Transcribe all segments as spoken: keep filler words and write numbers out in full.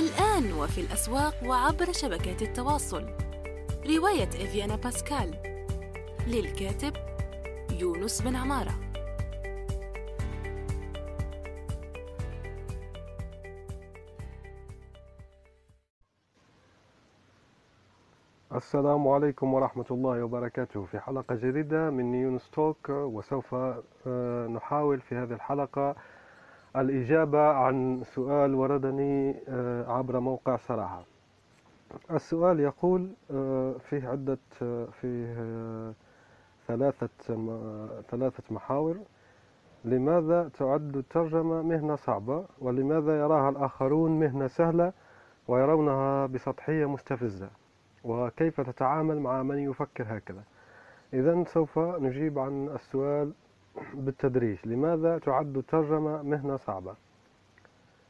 الآن وفي الأسواق وعبر شبكات التواصل. رواية إيفيانا باسكال للكاتب يونس بن عمارة. السلام عليكم ورحمة الله وبركاته. في حلقة جديدة من يونستوك، وسوف نحاول في هذه الحلقة الإجابة عن سؤال وردني عبر موقع صراحة. السؤال يقول فيه عدة فيه ثلاثة ثلاثة محاور: لماذا تعد الترجمة مهنة صعبة؟ ولماذا يراها الآخرون مهنة سهلة ويرونها بسطحية مستفزة؟ وكيف تتعامل مع من يفكر هكذا؟ إذن سوف نجيب عن السؤال بالتدريج. لماذا تعد الترجمة مهنة صعبة؟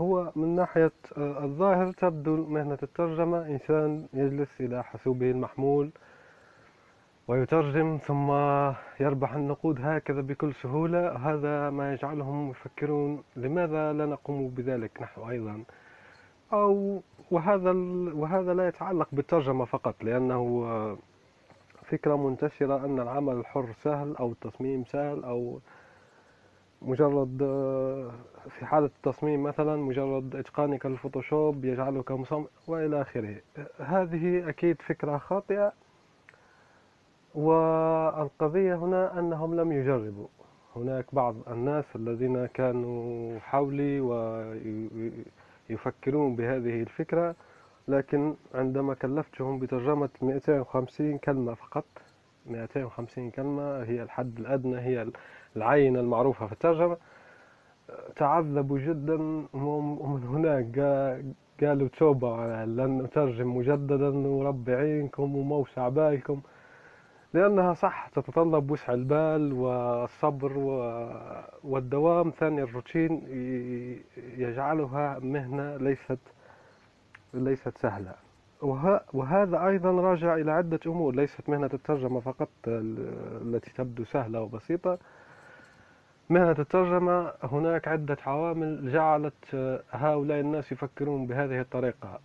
هو من ناحية الظاهر تبدو مهنة الترجمة إنسان يجلس إلى حاسوبه المحمول ويترجم ثم يربح النقود هكذا بكل سهولة. هذا ما يجعلهم يفكرون لماذا لا نقوم بذلك نحن أيضا؟ أو وهذا وهذا لا يتعلق بالترجمة فقط، لأنه فكرة منتشرة أن العمل الحر سهل أو التصميم سهل، أو مجرد في حالة التصميم مثلا مجرد إتقانك للفوتوشوب يجعلك مصمم وإلى آخره. هذه أكيد فكرة خاطئة، والقضية هنا أنهم لم يجربوا. هناك بعض الناس الذين كانوا حولي و يفكرون بهذه الفكرة، لكن عندما كلفتهم بترجمة مئتين وخمسين كلمة فقط، مئتين وخمسين كلمة هي الحد الأدنى، هي العينة المعروفة في الترجمة، تعذبوا جدا. ومن هناك قالوا توبة، لن أترجم مجددا ورب عينكم وموسع بالكم، لأنها صح تتطلب وسع البال والصبر والدوام. ثاني الروتين يجعلها مهنة ليست ليست سهلة. وهذا أيضا راجع إلى عدة أمور، ليست مهنة الترجمة فقط التي تبدو سهلة وبسيطة. مهنة الترجمة هناك عدة عوامل جعلت هؤلاء الناس يفكرون بهذه الطريقة،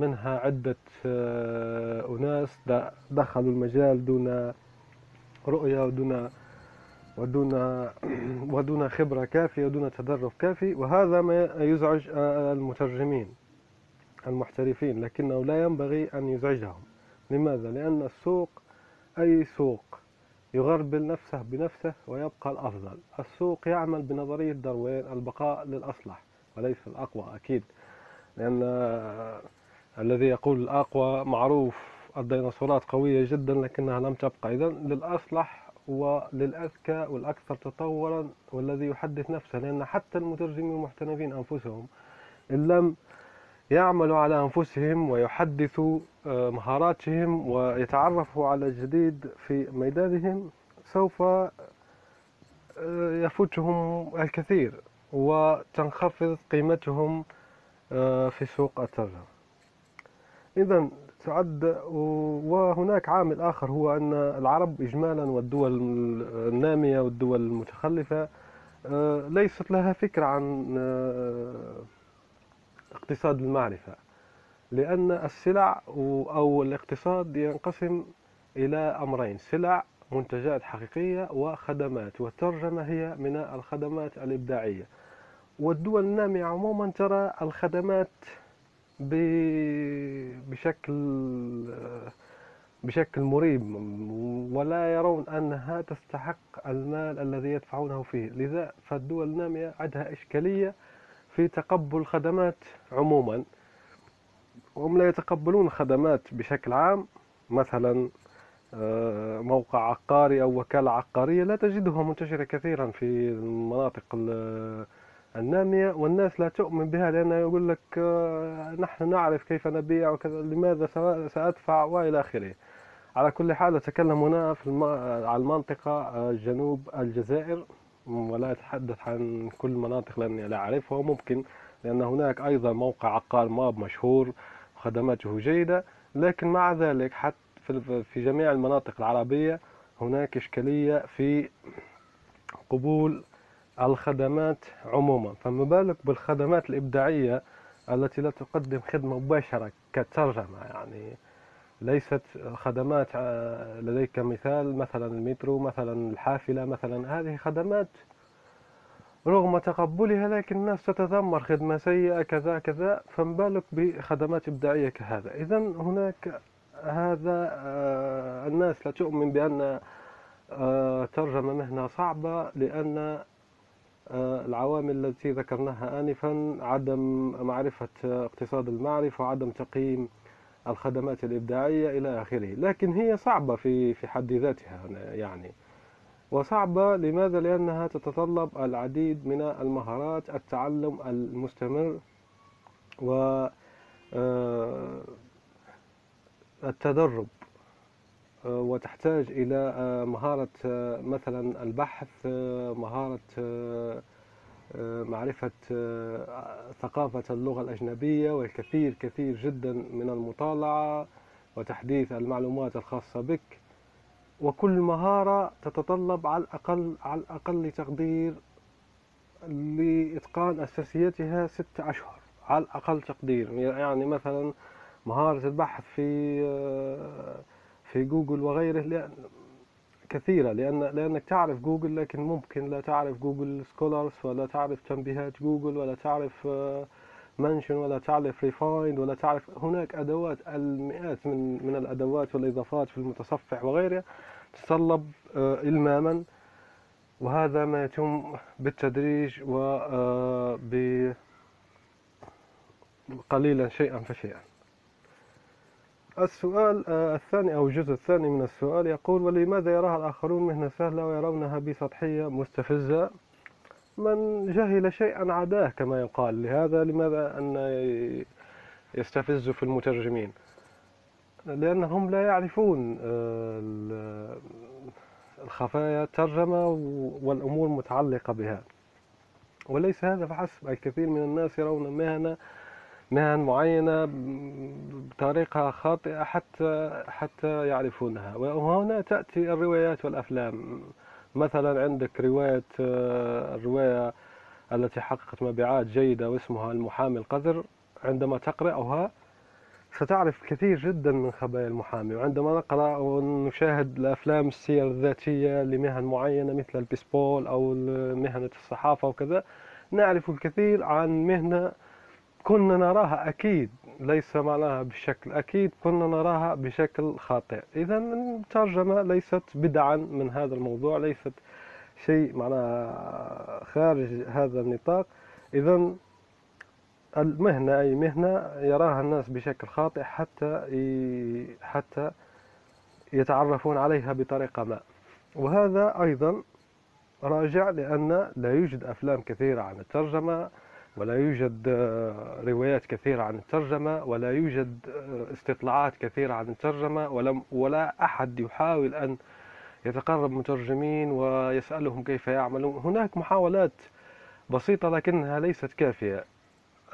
منها عدة أناس دخلوا المجال دون رؤية ودون ودون ودون خبرة كافية ودون تدرب كافي، وهذا ما يزعج المترجمين المحترفين، لكنه لا ينبغي أن يزعجهم. لماذا؟ لأن السوق أي سوق يغربل نفسه بنفسه ويبقى الأفضل. السوق يعمل بنظرية دروين، البقاء للأصلح وليس الأقوى أكيد، لأن الذي يقول الأقوى معروف، الديناصورات قوية جدا لكنها لم تبقى. إذن للأصلح وللأذكى والأكثر تطورا والذي يحدث نفسه، لأن حتى المترجمين المحترفين أنفسهم إن لم يعملوا على أنفسهم ويحدثوا مهاراتهم ويتعرفوا على الجديد في ميدانهم سوف يفوتهم الكثير وتنخفض قيمتهم في سوق الترجمة. إذن تعد. وهناك عامل آخر هو أن العرب إجمالا والدول النامية والدول المتخلفة ليست لها فكرة عن اقتصاد المعرفة، لأن السلع أو الاقتصاد ينقسم إلى أمرين: سلع منتجات حقيقية وخدمات، والترجمة هي من الخدمات الإبداعية. والدول النامية عموما ترى الخدمات بشكل بشكل مريب، ولا يرون أنها تستحق المال الذي يدفعونه فيه. لذا فالدول النامية عندها إشكالية في تقبل الخدمات عموما، وهم لا يتقبلون خدمات بشكل عام. مثلا موقع عقاري أو وكالة عقارية لا تجدها منتشرة كثيرا في المناطق النامية، والناس لا تؤمن بها، لأنه يقول لك نحن نعرف كيف نبيع وكذا، لماذا سأدفع وإلى آخره. على كل حال أتكلم هنا في الم... على المنطقة جنوب الجزائر، ولا أتحدث عن كل مناطق لأني لا أعرفها. ممكن لأن هناك أيضا موقع عقار ماب مشهور خدماته جيدة، لكن مع ذلك حتى في جميع المناطق العربية هناك إشكالية في قبول الخدمات عموما، فما بالك بالخدمات الإبداعية التي لا تقدم خدمة مباشرة كترجمة، يعني ليست خدمات لديك مثال مثلا المترو مثلا الحافلة مثلا، هذه خدمات رغم تقبلها لكن الناس تتذمر خدمة سيئة كذا كذا، فما بالك بخدمات إبداعية كهذا. إذا هناك هذا الناس لا تؤمن بأن ترجمة مهنة صعبة، لأن العوامل التي ذكرناها آنفا، عدم معرفة اقتصاد المعرفة وعدم تقييم الخدمات الإبداعية إلى آخره، لكن هي صعبة في في حد ذاتها يعني، وصعبة لماذا؟ لأنها تتطلب العديد من المهارات، التعلم المستمر و التدرب، وتحتاج إلى مهارة مثلا البحث، مهارة معرفة ثقافة اللغة الأجنبية، والكثير كثير جدا من المطالعة وتحديث المعلومات الخاصة بك. وكل مهارة تتطلب على الأقل على الأقل تقدير لإتقان أساسياتها ست أشهر على الأقل تقدير، يعني مثلا مهارة البحث في في جوجل وغيره لأن كثيرة، لأن لأنك تعرف جوجل لكن ممكن لا تعرف جوجل سكولارس، ولا تعرف تنبيهات جوجل، ولا تعرف منشن، ولا تعرف ريفايند، ولا تعرف هناك أدوات، المئات من من الأدوات والإضافات في المتصفح وغيرها تتطلب إلماما، وهذا ما يتم بالتدريج وب قليلا شيئا فشيئا. السؤال الثاني أو الجزء الثاني من السؤال يقول: ولماذا يراها الآخرون مهنة سهلة ويرونها بسطحية مستفزة؟ من جهل شيئا عداه كما يقال، لهذا لماذا أن يستفزوا في المترجمين؟ لأنهم لا يعرفون الخفايا الترجمة والأمور المتعلقة بها، وليس هذا فحسب، الكثير من الناس يرون مهنة مهن معينة بطريقة خاطئة حتى حتى يعرفونها. وهنا تأتي الروايات والأفلام، مثلا عندك رواية الرواية التي حققت مبيعات جيدة واسمها المحامي القذر، عندما تقرأها ستعرف كثير جدا من خبايا المحامي، وعندما نقرأ ونشاهد الأفلام السير الذاتية لمهن معينة مثل البيسبول أو مهنة الصحافة وكذا، نعرف الكثير عن مهنة كنا نراها أكيد، ليس معناها بشكل أكيد، كنا نراها بشكل خاطئ. إذا الترجمة ليست بدعا من هذا الموضوع، ليست شيء معناها خارج هذا النطاق. إذا المهنة أي مهنة يراها الناس بشكل خاطئ حتى حتى يتعرفون عليها بطريقة ما، وهذا أيضا راجع لأن لا يوجد أفلام كثيرة عن الترجمة، ولا يوجد روايات كثيرة عن الترجمة، ولا يوجد استطلاعات كثيرة عن الترجمة، ولا, ولا أحد يحاول أن يتقرب مترجمين ويسألهم كيف يعملون. هناك محاولات بسيطة لكنها ليست كافية.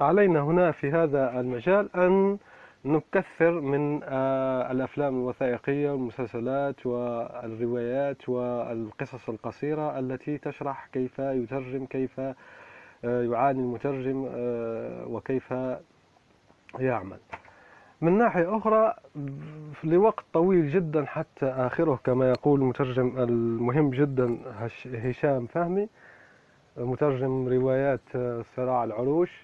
علينا هنا في هذا المجال أن نكثر من الأفلام الوثائقية والمسلسلات والروايات والقصص القصيرة التي تشرح كيف يترجم، كيف يعاني المترجم وكيف يعمل. من ناحية أخرى لوقت طويل جدا حتى آخره كما يقول المترجم المهم جدا هشام فهمي، مترجم روايات صراع العروش،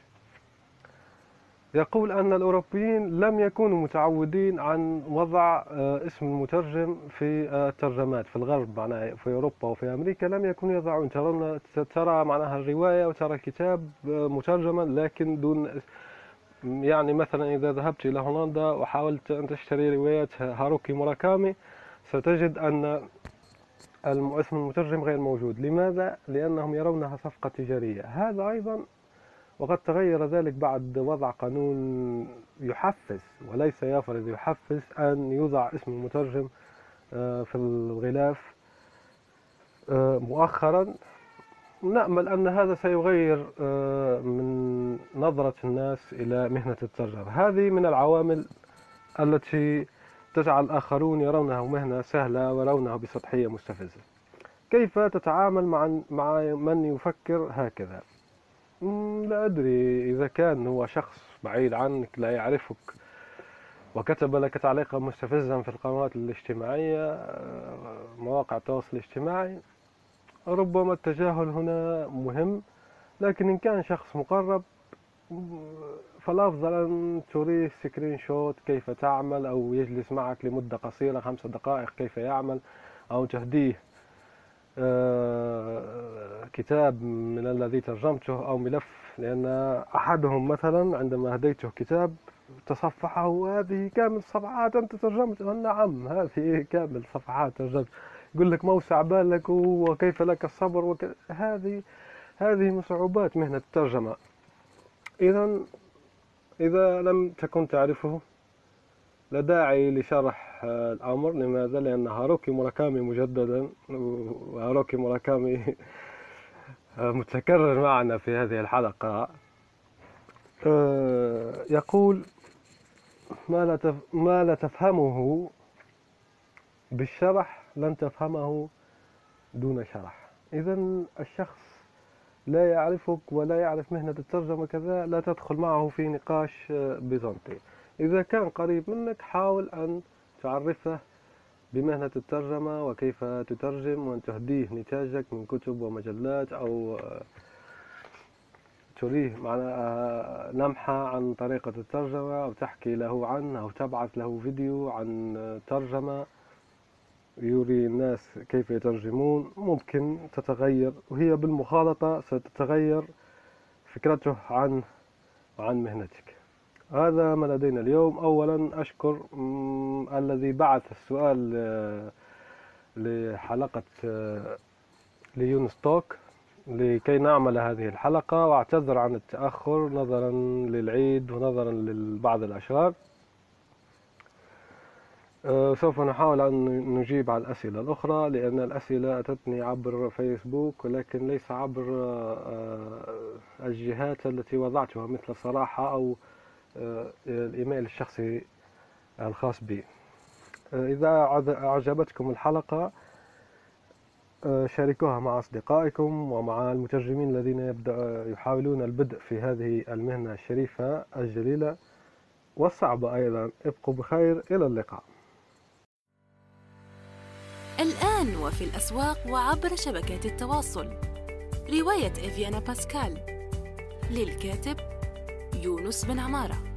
يقول أن الأوروبيين لم يكونوا متعودين عن وضع اسم المترجم في الترجمات في الغرب، معناها في أوروبا وفي أمريكا لم يكونوا يضعون، ترى ترى معناها الرواية وترى كتاب مترجما، لكن دون يعني مثلا إذا ذهبت إلى هولندا وحاولت أن تشتري رواية هاروكي موراكامي ستجد أن اسم المترجم غير موجود. لماذا؟ لأنهم يرونها صفقة تجارية. هذا أيضا وقد تغير ذلك بعد وضع قانون يحفز وليس يفرض، يحفز أن يوضع اسم المترجم في الغلاف مؤخرا. نأمل أن هذا سيغير من نظرة الناس إلى مهنة الترجمة. هذه من العوامل التي تجعل الآخرون يرونها مهنة سهلة ويرونها بسطحية مستفزة. كيف تتعامل مع مع من يفكر هكذا؟ مم لا أدري إذا كان هو شخص بعيد عنك لا يعرفك وكتب لك تعليقا مستفزا في القنوات الاجتماعية مواقع التواصل الاجتماعي، ربما التجاهل هنا مهم، لكن إن كان شخص مقرب فالأفضل أن تريه سكرين شوت كيف تعمل، أو يجلس معك لمدة قصيرة خمس دقائق كيف يعمل، أو تهديه كتاب من الذي ترجمته أو ملف، لأن أحدهم مثلا عندما هديته كتاب تصفحه وهذه كامل صفحات أنت ترجمتها، نعم هذه كامل صفحات ترجمت، يقول لك موسع بالك وكيف لك الصبر وكذا. هذه هذه من صعوبات مهنة الترجمة. إذا إذا لم تكن تعرفه لا داعي لشرح الأمر. لماذا؟ لأن هاروكي موراكامي مجددا، وهاروكي موراكامي متكرر معنا في هذه الحلقة، يقول ما لا تفهمه بالشرح لن تفهمه دون شرح. إذا الشخص لا يعرفك ولا يعرف مهنة الترجمة كذا لا تدخل معه في نقاش بيزنطي. إذا كان قريب منك حاول أن تعرفه بمهنة الترجمة وكيف تترجم، وأن تهديه نتاجك من كتب ومجلات، أو تريه لمحة عن طريقة الترجمة، أو تحكي له عنه، أو تبعث له فيديو عن ترجمة يري الناس كيف يترجمون. ممكن تتغير، وهي بالمخالطة ستتغير فكرته عن عن مهنتك. هذا ما لدينا اليوم. أولا أشكر الذي بعث السؤال لحلقة ليونستوك لكي نعمل هذه الحلقة، واعتذر عن التأخر نظرا للعيد ونظرا لبعض الأشرار. سوف نحاول أن نجيب على الأسئلة الأخرى، لأن الأسئلة أتتني عبر فيسبوك ولكن ليس عبر الجهات التي وضعتها مثل صراحة أو الإيميل الشخصي الخاص بي. إذا أعجبتكم الحلقة شاركوها مع أصدقائكم ومع المترجمين الذين يحاولون البدء في هذه المهنة الشريفة الجليلة والصعبة أيضا. ابقوا بخير، إلى اللقاء. الآن وفي الأسواق وعبر شبكات التواصل رواية إيفيانا باسكال للكاتب يونس بن عمارة.